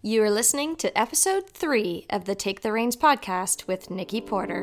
You are listening to episode 3 of the Take the Reins podcast with Nikki Porter.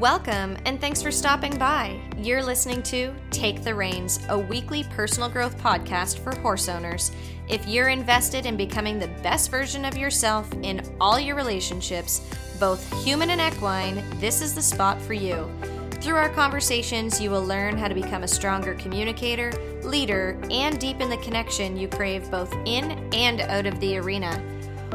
Welcome, and thanks for stopping by. You're listening to Take the Reins, a weekly personal growth podcast for horse owners. If you're invested in becoming the best version of yourself in all your relationships, both human and equine, this is the spot for you. Through our conversations, you will learn how to become a stronger communicator, leader, and deepen the connection you crave both in and out of the arena.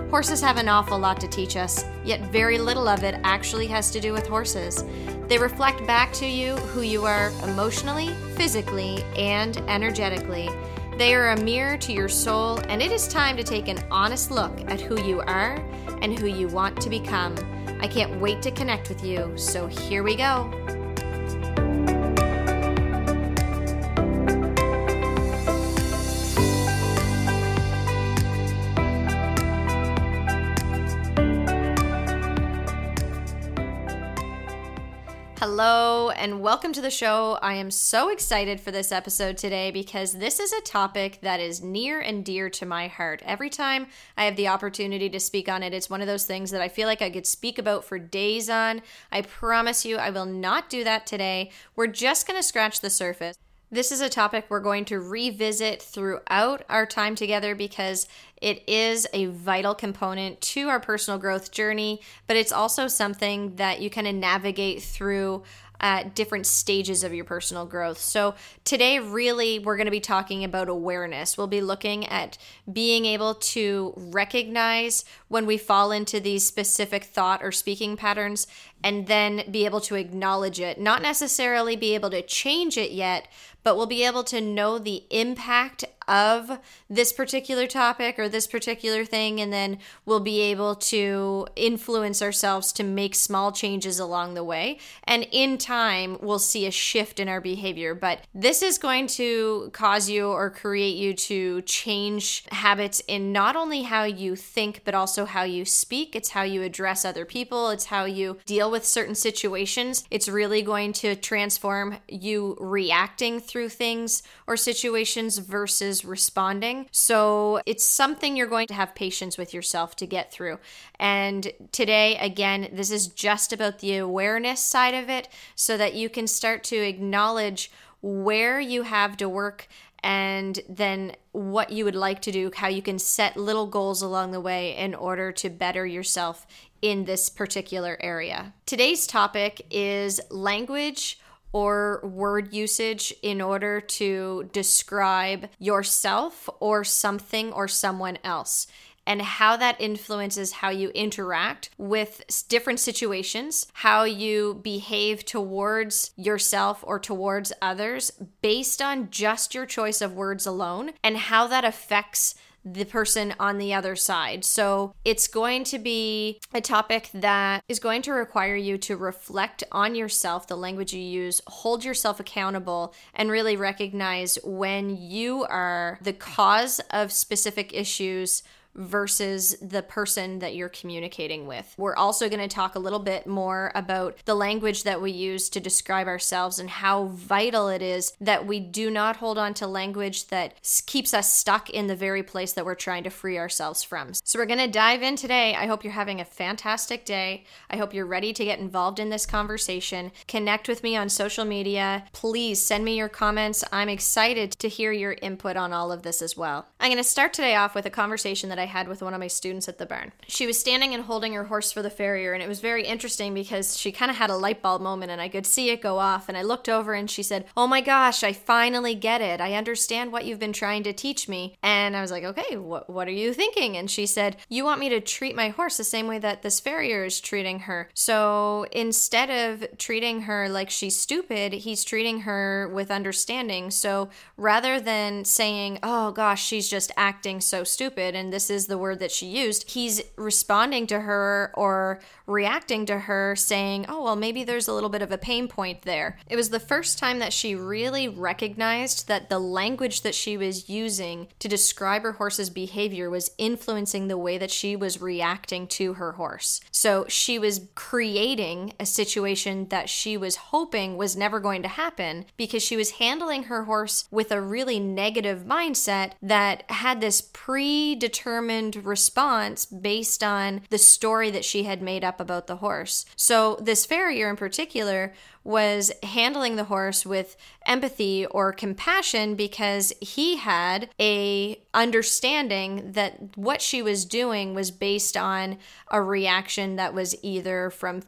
Horses have an awful lot to teach us, yet very little of it actually has to do with horses. They reflect back to you who you are emotionally, physically, and energetically. They are a mirror to your soul, and it is time to take an honest look at who you are and who you want to become. I can't wait to connect with you, so here we go. Hello and welcome to the show. I am so excited for this episode today because this is a topic that is near and dear to my heart. Every time I have the opportunity to speak on it, it's one of those things that I feel like I could speak about for days on. I promise you I will not do that today. We're just going to scratch the surface. This is a topic we're going to revisit throughout our time together because it is a vital component to our personal growth journey, but it's also something that you kind of navigate through at different stages of your personal growth. So today, really, we're going to be talking about awareness. We'll be looking at being able to recognize when we fall into these specific thought or speaking patterns and then be able to acknowledge it. Not necessarily be able to change it yet, but we'll be able to know the impact of this particular topic or this particular thing, and then we'll be able to influence ourselves to make small changes along the way. And in time, we'll see a shift in our behavior. But this is going to cause you or create you to change habits in not only how you think, but also how you speak. It's how you address other people. It's how you deal with certain situations. It's really going to transform you reacting through things or situations versus responding. So it's something you're going to have patience with yourself to get through. And today, again, this is just about the awareness side of it so that you can start to acknowledge where you have to work and then what you would like to do, how you can set little goals along the way in order to better yourself in this particular area. Today's topic is language or word usage in order to describe yourself or something or someone else, and how that influences how you interact with different situations, how you behave towards yourself or towards others based on just your choice of words alone, and how that affects the person on the other side. So it's going to be a topic that is going to require you to reflect on yourself, the language you use, hold yourself accountable, and really recognize when you are the cause of specific issues versus the person that you're communicating with. We're also going to talk a little bit more about the language that we use to describe ourselves and how vital it is that we do not hold on to language that keeps us stuck in the very place that we're trying to free ourselves from. So we're going to dive in today. I hope you're having a fantastic day. I hope you're ready to get involved in this conversation. Connect with me on social media. Please send me your comments. I'm excited to hear your input on all of this as well. I'm going to start today off with a conversation that I had with one of my students at the barn. She was standing and holding her horse for the farrier, and it was very interesting because she kind of had a light bulb moment and I could see it go off, and I looked over and she said, "Oh my gosh, I finally get it. I understand what you've been trying to teach me." And I was like, "Okay, what are you thinking?" And she said, "You want me to treat my horse the same way that this farrier is treating her. So instead of treating her like she's stupid, he's treating her with understanding. So rather than saying, 'Oh gosh, she's just acting so stupid and this this is the word that she used, he's responding to her or reacting to her saying, oh, well, maybe there's a little bit of a pain point there. It was the first time that she really recognized that the language that she was using to describe her horse's behavior was influencing the way that she was reacting to her horse. So she was creating a situation that she was hoping was never going to happen because she was handling her horse with a really negative mindset that had this predetermined response based on the story that she had made up about the horse. So this farrier in particular was handling the horse with empathy or compassion because he had a understanding that what she was doing was based on a reaction that was either from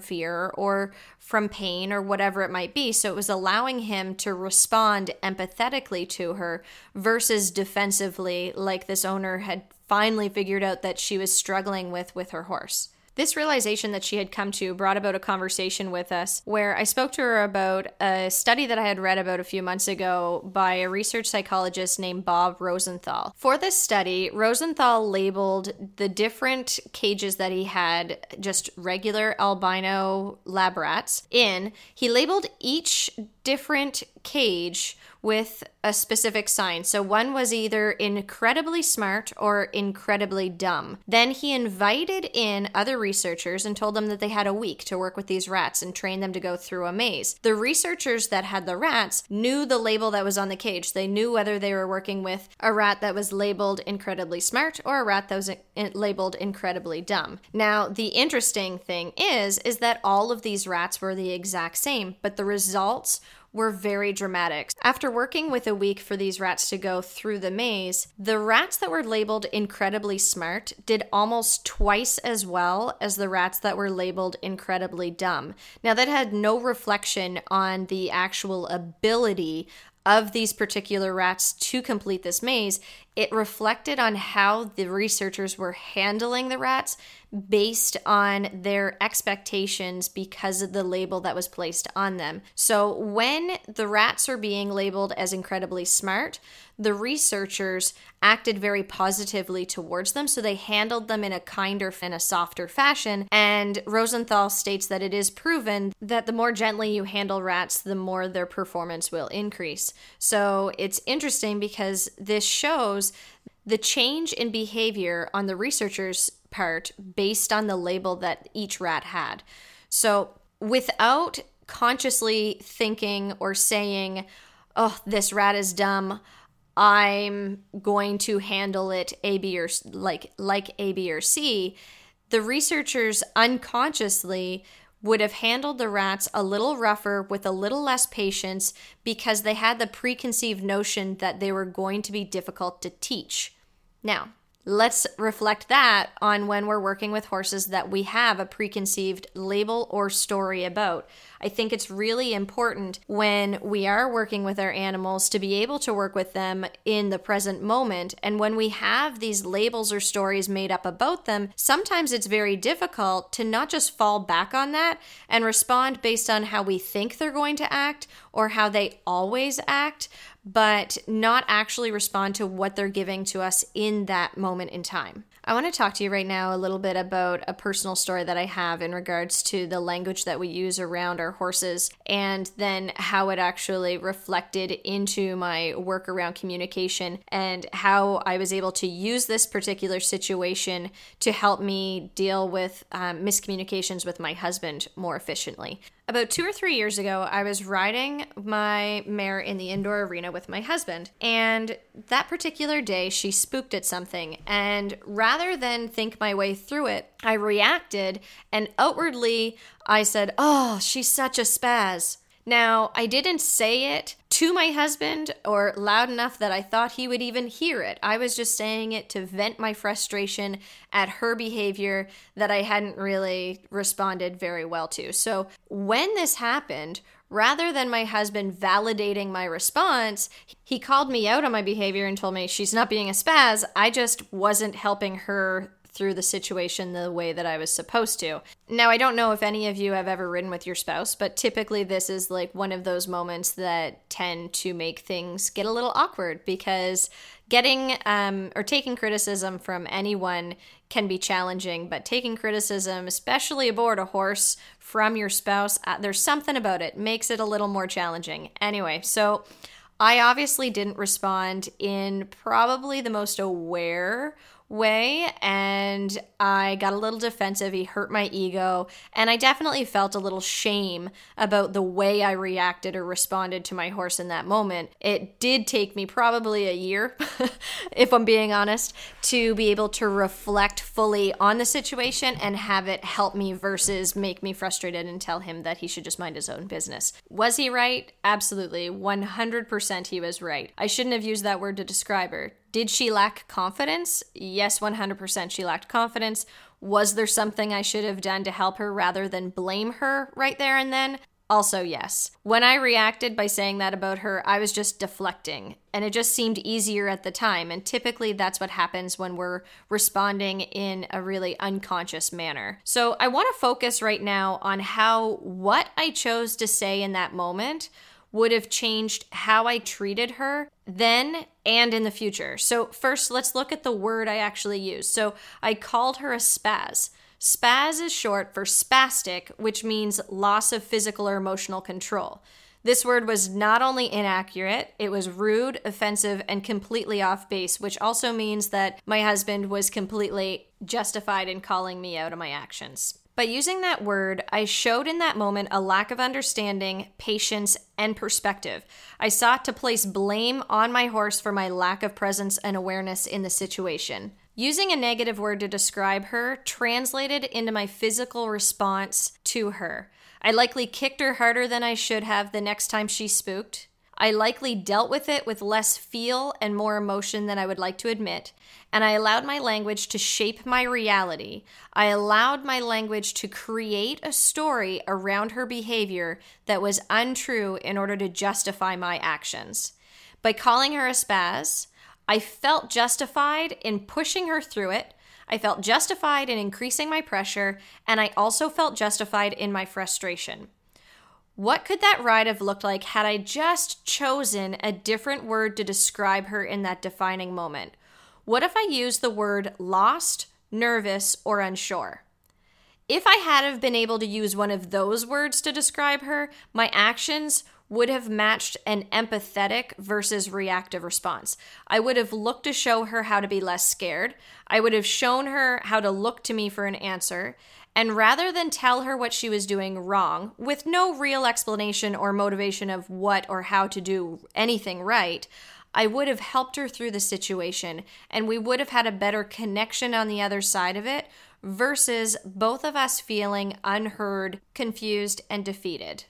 fear or from pain or whatever it might be. So it was allowing him to respond empathetically to her versus defensively, like this owner had finally figured out that she was struggling with her horse. This realization that she had come to brought about a conversation with us where I spoke to her about a study that I had read about a few months ago by a research psychologist named Bob Rosenthal. For this study, Rosenthal labeled the different cages that he had, just regular albino lab rats, in. He labeled each different cage with a specific sign. So one was either incredibly smart or incredibly dumb. Then he invited in other researchers and told them that they had a week to work with these rats and train them to go through a maze. The researchers that had the rats knew the label that was on the cage. They knew whether they were working with a rat that was labeled incredibly smart or a rat that was labeled incredibly dumb. Now, the interesting thing is that all of these rats were the exact same, but the results were very dramatic. After working with a week for these rats to go through the maze, the rats that were labeled incredibly smart did almost twice as well as the rats that were labeled incredibly dumb. Now, that had no reflection on the actual ability of these particular rats to complete this maze. It reflected on how the researchers were handling the rats based on their expectations because of the label that was placed on them. So when the rats are being labeled as incredibly smart, the researchers acted very positively towards them, so they handled them in a kinder and a softer fashion. And Rosenthal states that it is proven that the more gently you handle rats, the more their performance will increase. So it's interesting because this shows the change in behavior on the researchers' part based on the label that each rat had. So without consciously thinking or saying, oh, this rat is dumb, I'm going to handle it A, B, or like A, B, or C, the researchers unconsciously would have handled the rats a little rougher with a little less patience because they had the preconceived notion that they were going to be difficult to teach. Now, let's reflect that on when we're working with horses that we have a preconceived label or story about. I think it's really important when we are working with our animals to be able to work with them in the present moment. And when we have these labels or stories made up about them, sometimes it's very difficult to not just fall back on that and respond based on how we think they're going to act or how they always act, but not actually respond to what they're giving to us in that moment in time. I want to talk to you right now a little bit about a personal story that I have in regards to the language that we use around our horses and then how it actually reflected into my work around communication and how I was able to use this particular situation to help me deal with miscommunications with my husband more efficiently. About 2 or 3 years ago, I was riding my mare in the indoor arena with my husband, and that particular day, she spooked at something, and rather than think my way through it, I reacted, and outwardly, I said, oh, she's such a spaz. Now, I didn't say it to my husband or loud enough that I thought he would even hear it. I was just saying it to vent my frustration at her behavior that I hadn't really responded very well to. So when this happened, rather than my husband validating my response, he called me out on my behavior and told me she's not being a spaz. I just wasn't helping her through the situation the way that I was supposed to. Now, I don't know if any of you have ever ridden with your spouse, but typically this is like one of those moments that tend to make things get a little awkward, because getting or taking criticism from anyone can be challenging, but taking criticism, especially aboard a horse, from your spouse, there's something about it, makes it a little more challenging. Anyway, so I obviously didn't respond in probably the most aware way, and I got a little defensive. He hurt my ego, and I definitely felt a little shame about the way I reacted or responded to my horse in that moment. It did take me probably a year, if I'm being honest, to be able to reflect fully on the situation and have it help me versus make me frustrated and tell him that he should just mind his own business. Was he right? Absolutely. 100% he was right. I shouldn't have used that word to describe her. Did she lack confidence? Yes, 100% she lacked confidence. Was there something I should have done to help her rather than blame her right there and then? Also, yes. When I reacted by saying that about her, I was just deflecting, and it just seemed easier at the time. And typically that's what happens when we're responding in a really unconscious manner. So I want to focus right now on how what I chose to say in that moment would have changed how I treated her then and in the future. So first, let's look at the word I actually used. So I called her a spaz. Spaz is short for spastic, which means loss of physical or emotional control. This word was not only inaccurate, it was rude, offensive, and completely off base, which also means that my husband was completely justified in calling me out on my actions. By using that word, I showed in that moment a lack of understanding, patience, and perspective. I sought to place blame on my horse for my lack of presence and awareness in the situation. Using a negative word to describe her translated into my physical response to her. I likely kicked her harder than I should have the next time she spooked. I likely dealt with it with less feel and more emotion than I would like to admit, and I allowed my language to shape my reality. I allowed my language to create a story around her behavior that was untrue in order to justify my actions. By calling her a spaz, I felt justified in pushing her through it. I felt justified in increasing my pressure, and I also felt justified in my frustration. What could that ride have looked like had I just chosen a different word to describe her in that defining moment? What if I used the word lost, nervous, or unsure? If I had have been able to use one of those words to describe her, my actions would have matched an empathetic versus reactive response. I would have looked to show her how to be less scared. I would have shown her how to look to me for an answer. And rather than tell her what she was doing wrong, with no real explanation or motivation of what or how to do anything right, I would have helped her through the situation, and we would have had a better connection on the other side of it versus both of us feeling unheard, confused, and defeated.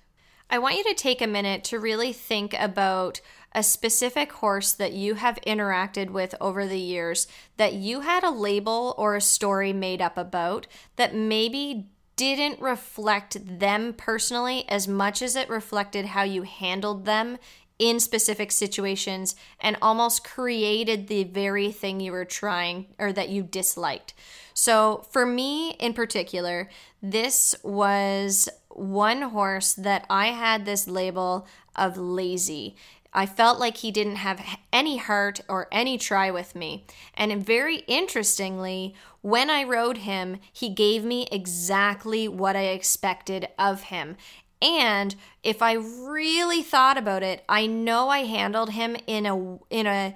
I want you to take a minute to really think about a specific horse that you have interacted with over the years that you had a label or a story made up about that maybe didn't reflect them personally as much as it reflected how you handled them in specific situations, and almost created the very thing you were trying or that you disliked. So for me in particular, this was one horse that I had this label of lazy. I felt like he didn't have any heart or any try with me. And very interestingly, when I rode him, he gave me exactly what I expected of him. And if I really thought about it, I know I handled him in a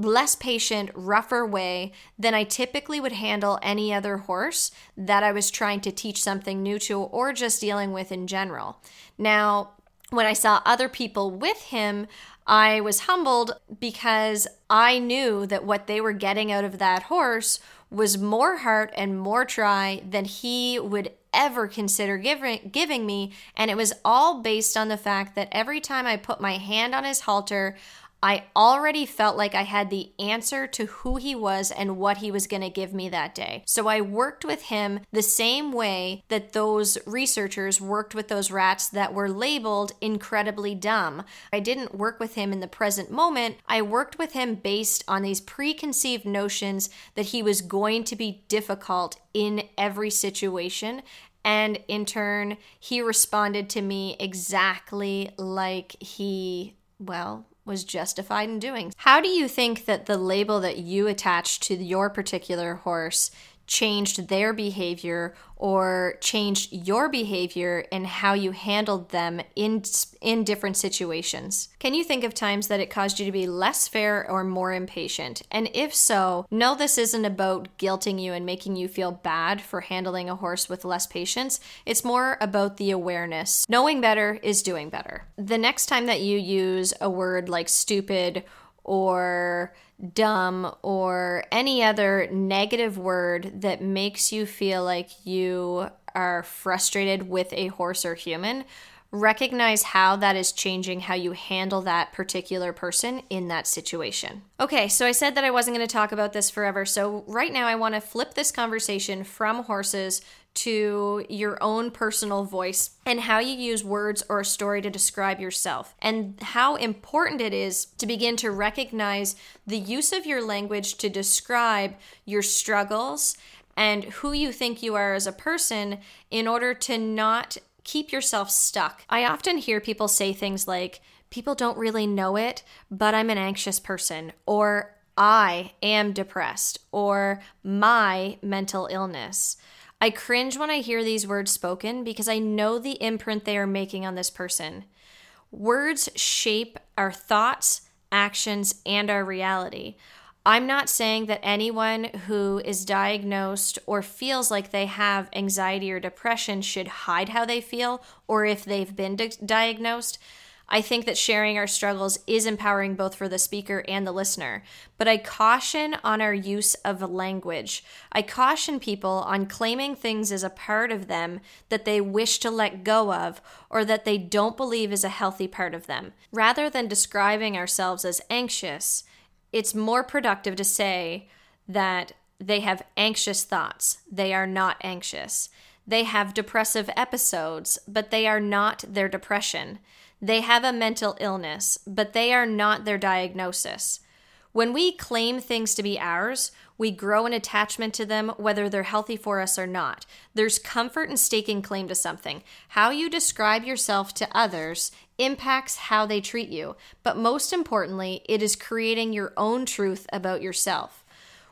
less patient, rougher way than I typically would handle any other horse that I was trying to teach something new to or just dealing with in general. Now, when I saw other people with him, I was humbled because I knew that what they were getting out of that horse was more heart and more try than he would ever consider giving me. And it was all based on the fact that every time I put my hand on his halter, I already felt like I had the answer to who he was and what he was going to give me that day. So I worked with him the same way that those researchers worked with those rats that were labeled incredibly dumb. I didn't work with him in the present moment. I worked with him based on these preconceived notions that he was going to be difficult in every situation. And in turn, he responded to me exactly like he, well, was justified in doing. How do you think that the label that you attached to your particular horse changed their behavior or changed your behavior and how you handled them in different situations? Can you think of times that it caused you to be less fair or more impatient? And if so, no, this isn't about guilting you and making you feel bad for handling a horse with less patience. It's more about the awareness. Knowing better is doing better. The next time that you use a word like stupid or dumb or any other negative word that makes you feel like you are frustrated with a horse or human, recognize how that is changing how you handle that particular person in that situation. Okay, so I said that I wasn't going to talk about this forever. So right now I want to flip this conversation from horses to your own personal voice and how you use words or a story to describe yourself, and how important it is to begin to recognize the use of your language to describe your struggles and who you think you are as a person in order to not keep yourself stuck. I often hear people say things like, people don't really know it, but I'm an anxious person, or I am depressed, or my mental illness. I cringe when I hear these words spoken because I know the imprint they are making on this person. Words shape our thoughts, actions, and our reality. I'm not saying that anyone who is diagnosed or feels like they have anxiety or depression should hide how they feel or if they've been diagnosed. I think that sharing our struggles is empowering both for the speaker and the listener, but I caution on our use of language. I caution people on claiming things as a part of them that they wish to let go of or that they don't believe is a healthy part of them. Rather than describing ourselves as anxious, it's more productive to say that they have anxious thoughts. They are not anxious. They have depressive episodes, but they are not their depression. They have a mental illness, but they are not their diagnosis. When we claim things to be ours, we grow an attachment to them, whether they're healthy for us or not. There's comfort in staking claim to something. How you describe yourself to others impacts how they treat you, but most importantly, it is creating your own truth about yourself.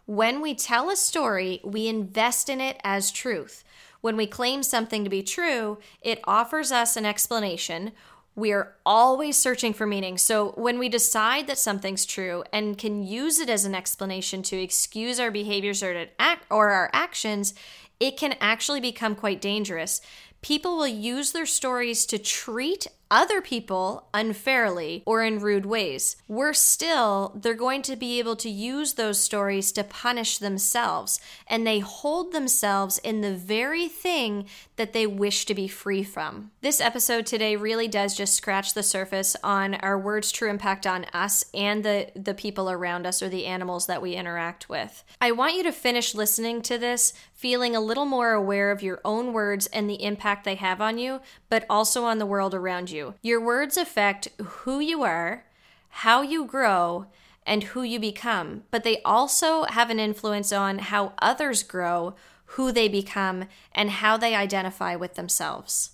When we tell a story, we invest in it as truth. When we claim something to be true, it offers us an explanation. We are always searching for meaning. So when we decide that something's true and can use it as an explanation to excuse our behaviors or our actions, it can actually become quite dangerous. People will use their stories to treat other people unfairly or in rude ways. Worse still, they're going to be able to use those stories to punish themselves, and they hold themselves in the very thing that they wish to be free from. This episode today really does just scratch the surface on our words' true impact on us and the people around us or the animals that we interact with. I want you to finish listening to this feeling a little more aware of your own words and the impact they have on you, but also on the world around you. Your words affect who you are, how you grow, and who you become, but they also have an influence on how others grow, who they become, and how they identify with themselves.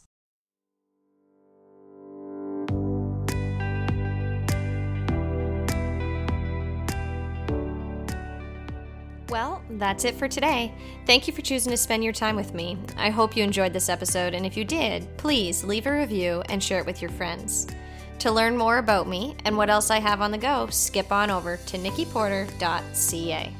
Well, that's it for today. Thank you for choosing to spend your time with me. I hope you enjoyed this episode, and if you did, please leave a review and share it with your friends. To learn more about me and what else I have on the go, skip on over to nikkiporter.ca.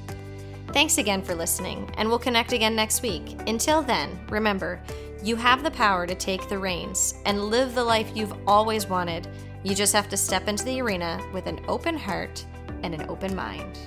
Thanks again for listening, and we'll connect again next week. Until then, remember, you have the power to take the reins and live the life you've always wanted. You just have to step into the arena with an open heart and an open mind.